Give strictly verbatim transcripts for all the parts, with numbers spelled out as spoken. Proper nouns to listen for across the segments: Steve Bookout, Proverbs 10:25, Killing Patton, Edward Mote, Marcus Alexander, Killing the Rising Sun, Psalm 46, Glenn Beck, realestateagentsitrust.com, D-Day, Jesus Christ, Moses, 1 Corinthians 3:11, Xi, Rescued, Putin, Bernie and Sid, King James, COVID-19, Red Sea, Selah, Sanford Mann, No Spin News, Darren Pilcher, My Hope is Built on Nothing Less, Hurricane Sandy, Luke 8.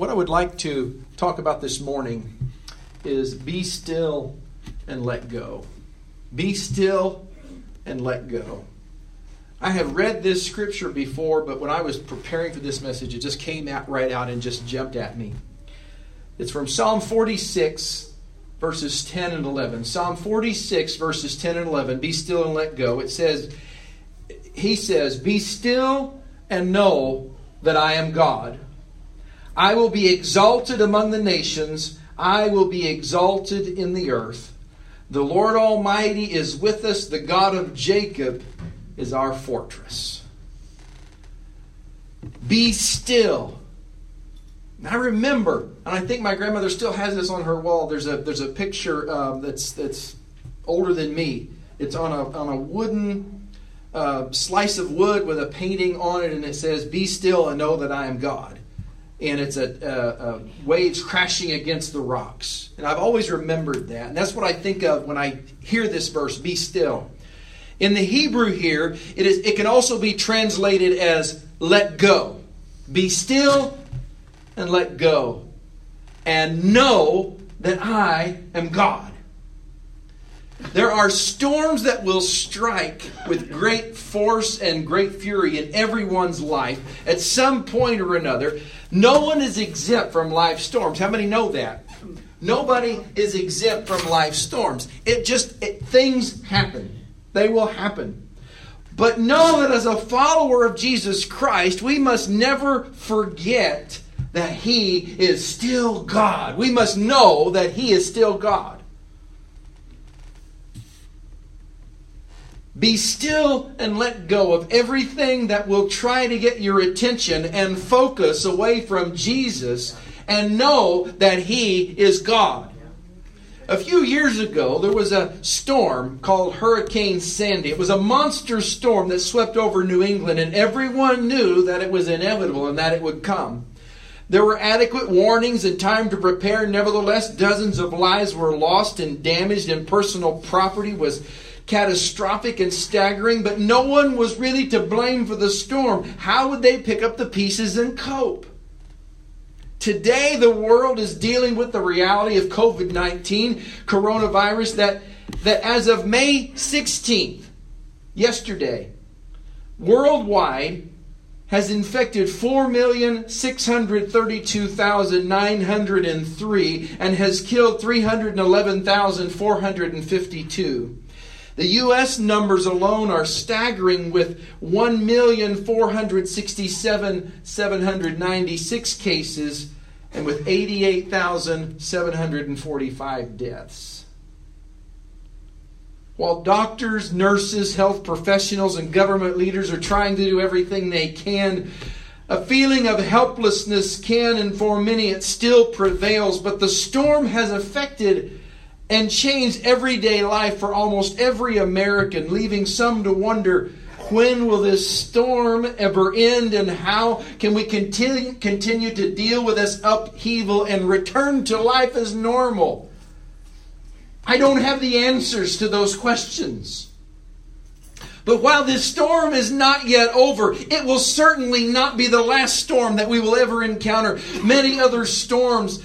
what I would like to talk about this morning is be still and let go. Be still and let go. I have read this scripture before, but when I was preparing for this message, it just came out right out and just jumped at me. It's from Psalm forty-six, verses ten and eleven. Psalm forty-six, verses ten and eleven, be still and let go. It says, he says, be still and know that I am God. I will be exalted among the nations. I will be exalted in the earth. The Lord Almighty is with us. The God of Jacob is our fortress. Be still. And I remember, and I think my grandmother still has this on her wall. There's a there's a picture um, that's that's older than me. It's on a on a wooden uh, slice of wood with a painting on it, and it says, "Be still and know that I am God." And it's a, a, a waves crashing against the rocks. And I've always remembered that, and that's what I think of when I hear this verse: "Be still." In the Hebrew here, it is it can also be translated as "let go." Be still and let go, and know that I am God. There are storms that will strike with great force and great fury in everyone's life at some point or another. No one is exempt from life storms. How many know that? Nobody is exempt from life storms. It just, it, things happen. They will happen. But know that as a follower of Jesus Christ, we must never forget that He is still God. We must know that He is still God. Be still and let go of everything that will try to get your attention and focus away from Jesus, and know that He is God. A few years ago, there was a storm called Hurricane Sandy. It was a monster storm that swept over New England, and everyone knew that it was inevitable and that it would come. There were adequate warnings and time to prepare. Nevertheless, dozens of lives were lost and damaged, and personal property was catastrophic and staggering. But no one was really to blame for the storm. How would they pick up the pieces and cope? Today, the world is dealing with the reality of covid nineteen, coronavirus, that, that as of May sixteenth, yesterday, worldwide, has infected four million six hundred thirty-two thousand nine hundred three and has killed three hundred eleven thousand four hundred fifty-two. The U S numbers alone are staggering, with one million four hundred sixty-seven thousand seven hundred ninety-six cases and with eighty-eight thousand seven hundred forty-five deaths. While doctors, nurses, health professionals, and government leaders are trying to do everything they can, a feeling of helplessness can, and for many it still prevails. But the storm has affected and changed everyday life for almost every American, leaving some to wonder, when will this storm ever end, and how can we continue, continue to deal with this upheaval and return to life as normal? I don't have the answers to those questions. But while this storm is not yet over, it will certainly not be the last storm that we will ever encounter. Many other storms,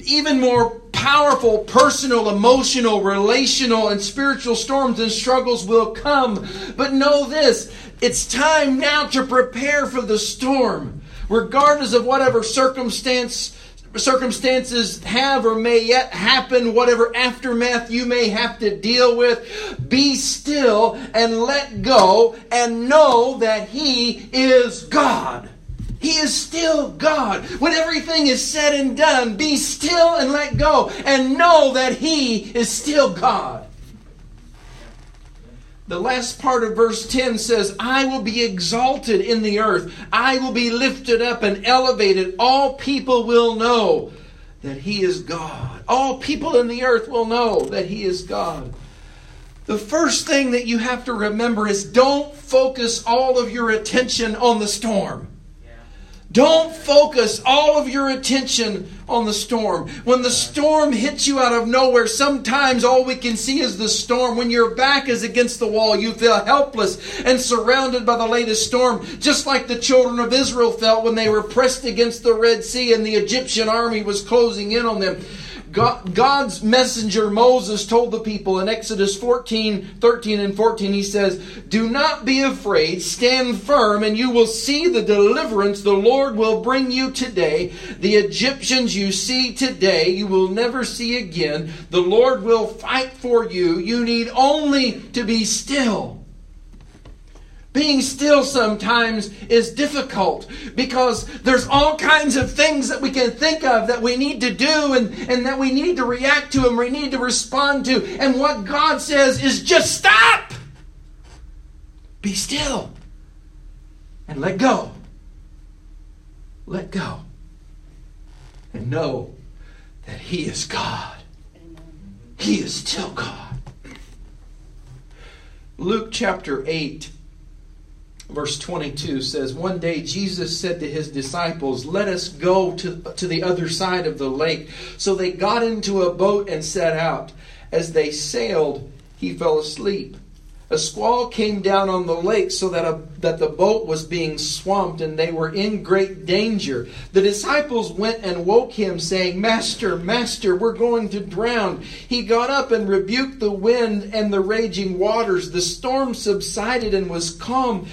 even more powerful personal, emotional, relational, and spiritual storms and struggles will come. But know this, it's time now to prepare for the storm. Regardless of whatever circumstance circumstances have or may yet happen, whatever aftermath you may have to deal with, be still and let go and know that He is God. He is still God. When everything is said and done, be still and let go and know that He is still God. The last part of verse ten says, I will be exalted in the earth. I will be lifted up and elevated. All people will know that He is God. All people in the earth will know that He is God. The first thing that you have to remember is, don't focus all of your attention on the storm. Don't focus all of your attention on the storm. When the storm hits you out of nowhere, sometimes all we can see is the storm. When your back is against the wall, you feel helpless and surrounded by the latest storm, just like the children of Israel felt when they were pressed against the Red Sea and the Egyptian army was closing in on them. God, God's messenger Moses told the people in Exodus fourteen, thirteen and fourteen, he says, "Do not be afraid, stand firm, and you will see the deliverance the Lord will bring you today. The Egyptians you see today, you will never see again. The Lord will fight for you. You need only to be still." Being still sometimes is difficult because there's all kinds of things that we can think of that we need to do and, and that we need to react to and we need to respond to. And what God says is just stop. Be still. And let go. Let go. And know that He is God. He is still God. Luke chapter eight. Verse twenty-two says, "One day Jesus said to his disciples, 'Let us go to, to the other side of the lake.' So they got into a boat and set out. As they sailed, he fell asleep. A squall came down on the lake so that, a, that the boat was being swamped, and they were in great danger. The disciples went and woke him, saying, 'Master, Master, we're going to drown.' He got up and rebuked the wind and the raging waters. The storm subsided and was calm.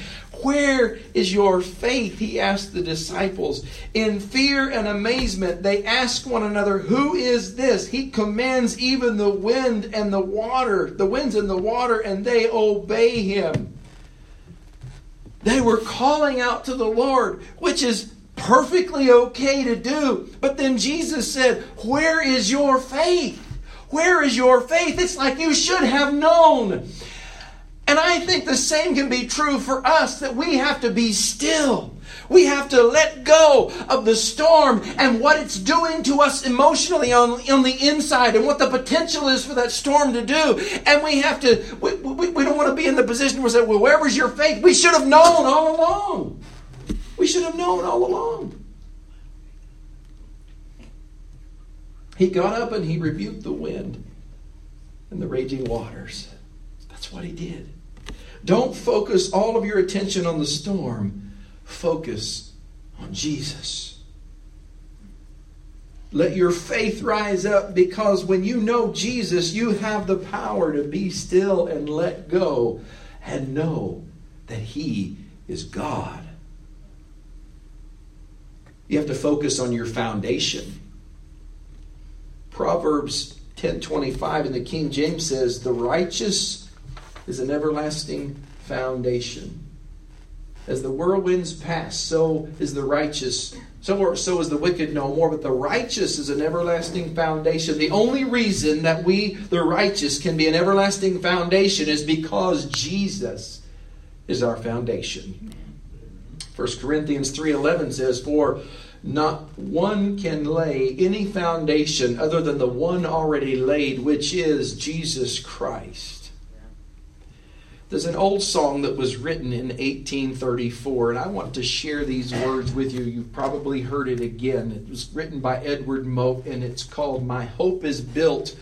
'Where is your faith?' he asked the disciples. In fear and amazement, they asked one another, 'Who is this? He commands even the wind and the water, the winds and the water, and they obey him.' They were calling out to the Lord, which is perfectly okay to do. But then Jesus said, 'Where is your faith? Where is your faith?' It's like you should have known. And I think the same can be true for us, that we have to be still. We have to let go of the storm and what it's doing to us emotionally on, on the inside and what the potential is for that storm to do. And we have to, we, we, we don't want to be in the position where we say, well, where was your faith? We should have known all along. We should have known all along. He got up and he rebuked the wind and the raging waters. That's what he did. Don't focus all of your attention on the storm. Focus on Jesus. Let your faith rise up, because when you know Jesus, you have the power to be still and let go and know that He is God. You have to focus on your foundation. Proverbs ten twenty-five in the King James says, "The righteous is an everlasting foundation. As the whirlwinds pass, so is the righteous. So, or, so is the wicked no more, but the righteous is an everlasting foundation." The only reason that we, the righteous, can be an everlasting foundation is because Jesus is our foundation. First Corinthians three eleven says, "For not one can lay any foundation other than the one already laid, which is Jesus Christ." There's an old song that was written in eighteen thirty-four, and I want to share these words with you. You've probably heard it again. It was written by Edward Mote, and it's called, "My Hope is Built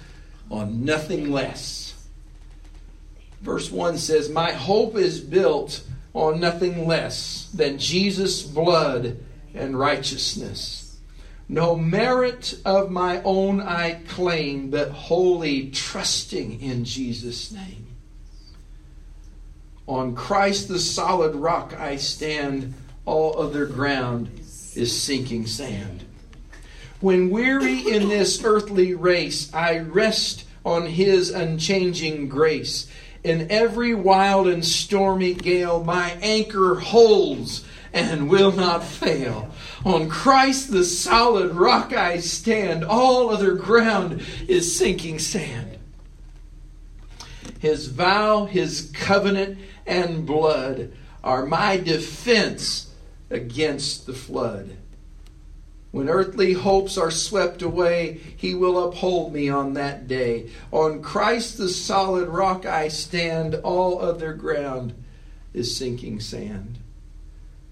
on Nothing Less." Verse one says, "My hope is built on nothing less than Jesus' blood and righteousness. No merit of my own I claim, but wholly trusting in Jesus' name. On Christ the solid rock I stand, all other ground is sinking sand. When weary in this earthly race, I rest on His unchanging grace. In every wild and stormy gale, my anchor holds and will not fail. On Christ the solid rock I stand, all other ground is sinking sand. His vow, His covenant, and blood are my defense against the flood. When earthly hopes are swept away, He will uphold me on that day. On Christ the solid rock I stand, all other ground is sinking sand."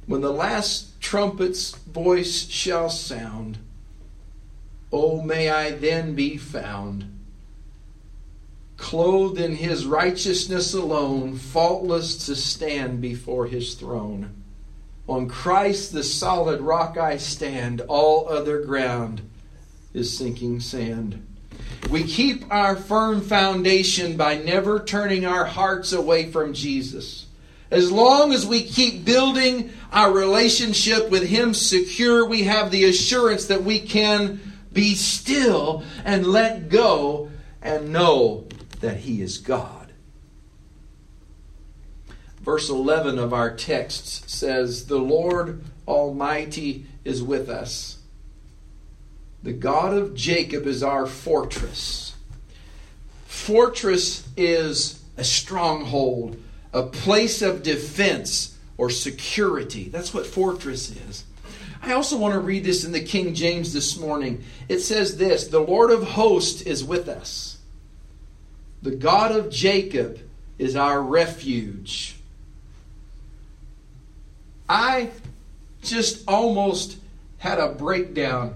When the last trumpet's voice shall sound, oh, may I then be found, clothed in his righteousness alone, faultless to stand before his throne. On Christ the solid rock I stand, all other ground is sinking sand. We keep our firm foundation by never turning our hearts away from Jesus. As long as we keep building our relationship with him secure, we have the assurance that we can be still and let go and know that he is God. Verse eleven of our text says, the Lord Almighty is with us. The God of Jacob is our fortress. Fortress is a stronghold, a place of defense or security. That's what fortress is. I also want to read this in the King James this morning. It says this, the Lord of hosts is with us. The God of Jacob is our refuge. I just almost had a breakdown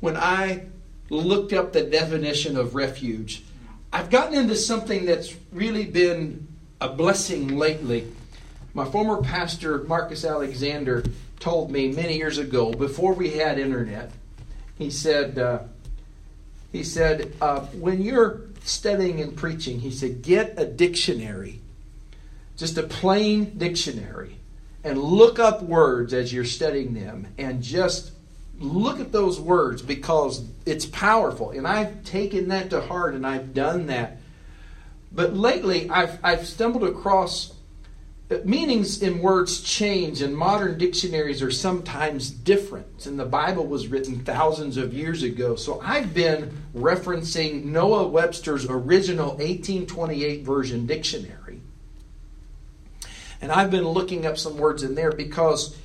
when I looked up the definition of refuge. I've gotten into something that's really been a blessing lately. My former pastor, Marcus Alexander, told me many years ago, before we had internet, he said, uh, he said, uh, when you're studying and preaching, he said, get a dictionary, just a plain dictionary, and look up words as you're studying them, and just look at those words, because it's powerful. And I've taken that to heart, and I've done that. But lately, I've, I've stumbled across meanings in words change, and modern dictionaries are sometimes different. And the Bible was written thousands of years ago. So I've been referencing Noah Webster's original eighteen twenty-eight version dictionary. And I've been looking up some words in there, because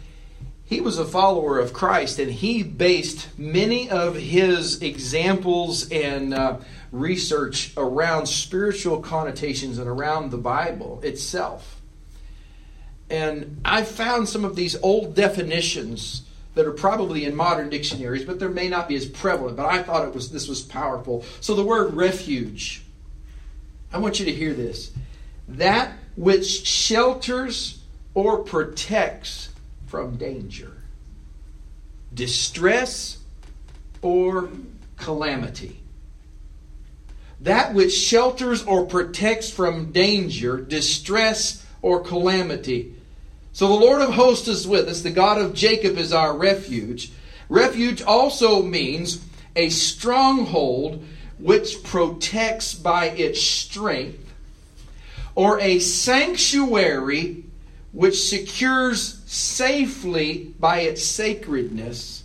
he was a follower of Christ, and he based many of his examples and uh, research around spiritual connotations and around the Bible itself. And I found some of these old definitions that are probably in modern dictionaries, but they may not be as prevalent. But I thought it was this was powerful. So the word refuge, I want you to hear this. That which shelters or protects from danger, distress, or calamity. That which shelters or protects from danger, distress, or calamity. So the Lord of hosts is with us. The God of Jacob is our refuge. Refuge also means a stronghold which protects by its strength, or a sanctuary which secures safely by its sacredness.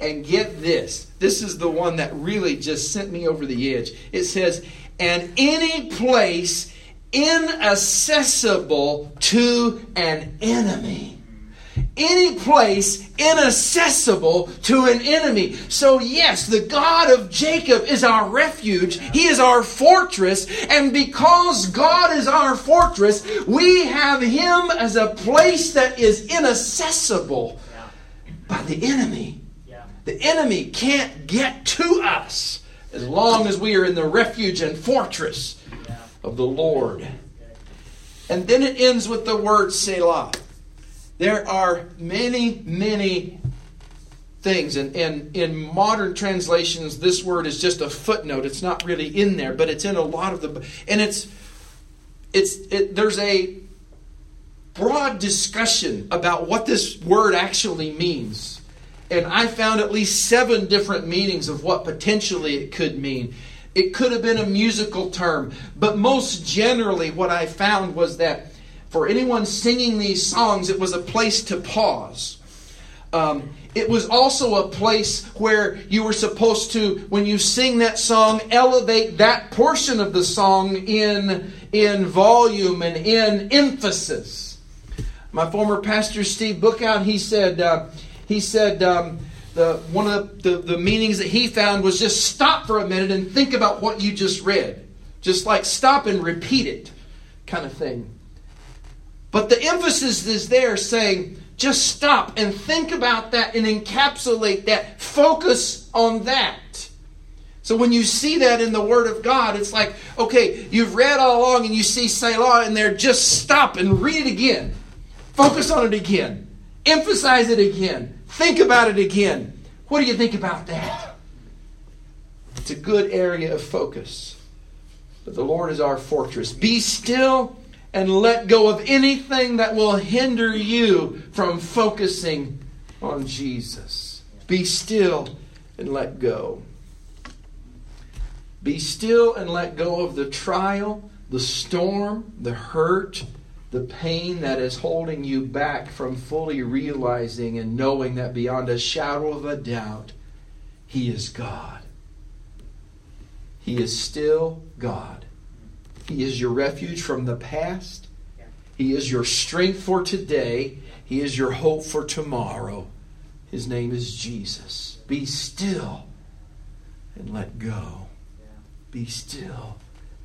And get this, this is the one that really just sent me over the edge. It says, and any place inaccessible to an enemy. Any place inaccessible to an enemy. So yes, the God of Jacob is our refuge. He is our fortress. And because God is our fortress, we have him as a place that is inaccessible by the enemy. The enemy can't get to us as long as we are in the refuge and fortress of the Lord. And then it ends with the word Selah. There are many, many things. And, and in modern translations, this word is just a footnote. It's not really in there, but it's in a lot of the... And it's it's it, there's a broad discussion about what this word actually means. And I found at least seven different meanings of what potentially it could mean. It could have been a musical term, but most generally what I found was that for anyone singing these songs, it was a place to pause. Um, it was also a place where you were supposed to, when you sing that song, elevate that portion of the song in, in volume and in emphasis. My former pastor, Steve Bookout, he said, uh, he said, um, The, one of the, the meanings that he found was just stop for a minute and think about what you just read. Just like stop and repeat it kind of thing. But the emphasis is there saying, Just stop and think about that and encapsulate that. Focus on that. So when you see that in the Word of God, it's like, okay, you've read all along and you see Selah in there, just stop and read it again. Focus on it again. Emphasize it again. Think about it again. What do you think about that? It's a good area of focus. But the Lord is our fortress. Be still and let go of anything that will hinder you from focusing on Jesus. Be still and let go. Be still and let go of the trial, the storm, the hurt, the pain that is holding you back from fully realizing and knowing that beyond a shadow of a doubt, He is God. He is still God. He is your refuge from the past. He is your strength for today. He is your hope for tomorrow. His name is Jesus. Be still and let go. Be still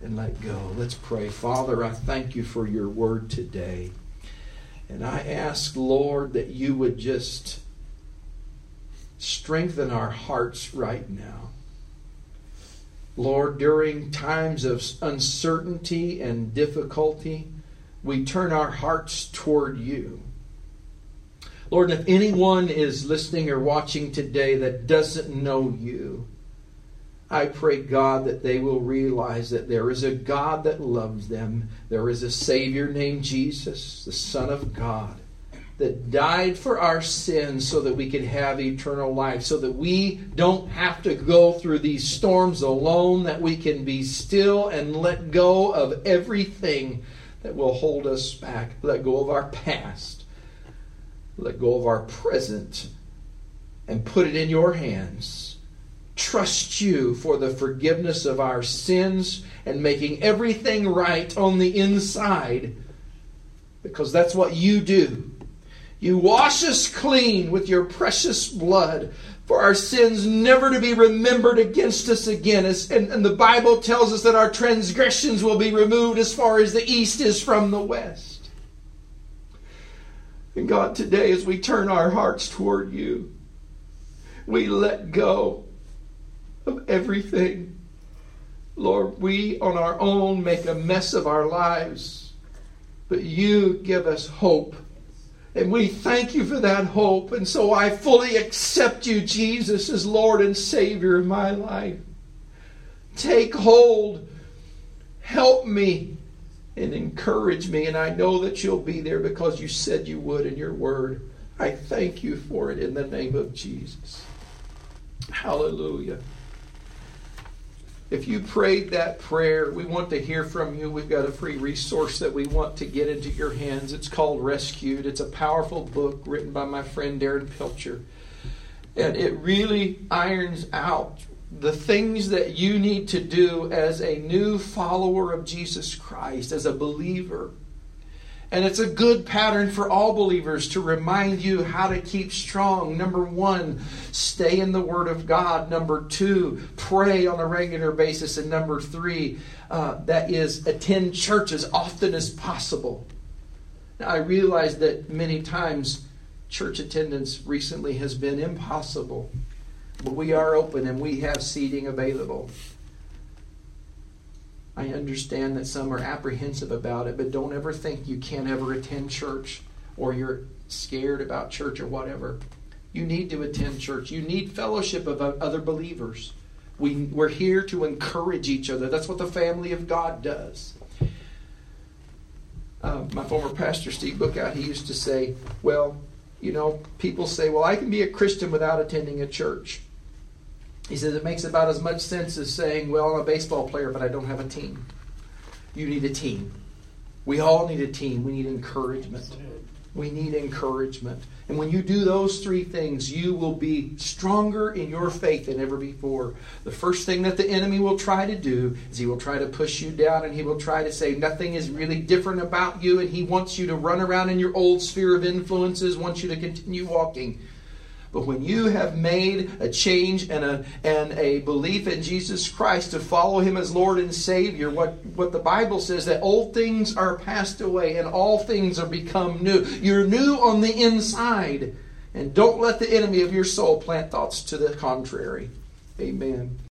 and let go. Let's pray. Father, I thank you for your word today. And I ask, Lord, that you would just strengthen our hearts right now. Lord, during times of uncertainty and difficulty, we turn our hearts toward you. Lord, if anyone is listening or watching today that doesn't know you, I pray, God, that they will realize that there is a God that loves them. There is a Savior named Jesus, the Son of God, that died for our sins so that we could have eternal life, so that we don't have to go through these storms alone, that we can be still and let go of everything that will hold us back. Let go of our past. Let go of our present and put it in your hands. Trust you for the forgiveness of our sins and making everything right on the inside, because that's what you do. You wash us clean with your precious blood for our sins never to be remembered against us again. And, and the Bible tells us that our transgressions will be removed as far as the east is from the west. And God, today as we turn our hearts toward you, we let go of everything. Lord, we on our own make a mess of our lives, but you give us hope. And we thank you for that hope. And so I fully accept you, Jesus, as Lord and Savior in my life. Take hold. Help me and encourage me. And I know that you'll be there because you said you would in your word. I thank you for it in the name of Jesus. Hallelujah. If you prayed that prayer, we want to hear from you. We've got a free resource that we want to get into your hands. It's called Rescued. It's a powerful book written by my friend Darren Pilcher. And it really irons out the things that you need to do as a new follower of Jesus Christ, as a believer. And it's a good pattern for all believers to remind you how to keep strong. Number one, stay in the Word of God. Number two, pray on a regular basis. And number three, uh, that is attend church as often as possible. Now, I realize that many times church attendance recently has been impossible. But we are open and we have seating available. I understand that some are apprehensive about it, but don't ever think you can't ever attend church or you're scared about church or whatever. You need to attend church. You need fellowship of other believers. We, we're here to encourage each other. That's what the family of God does. Uh, my former pastor, Steve Bookout, he used to say, well, you know, people say, well, I can be a Christian without attending a church. He says it makes about as much sense as saying, well, I'm a baseball player, but I don't have a team. You need a team. We all need a team. We need encouragement. We need encouragement. And when you do those three things, you will be stronger in your faith than ever before. The first thing that the enemy will try to do is he will try to push you down, and he will try to say nothing is really different about you, and he wants you to run around in your old sphere of influences, wants you to continue walking. But when you have made a change and a and a belief in Jesus Christ to follow Him as Lord and Savior, what, what the Bible says, that old things are passed away and all things are become new. You're new on the inside. And don't let the enemy of your soul plant thoughts to the contrary. Amen.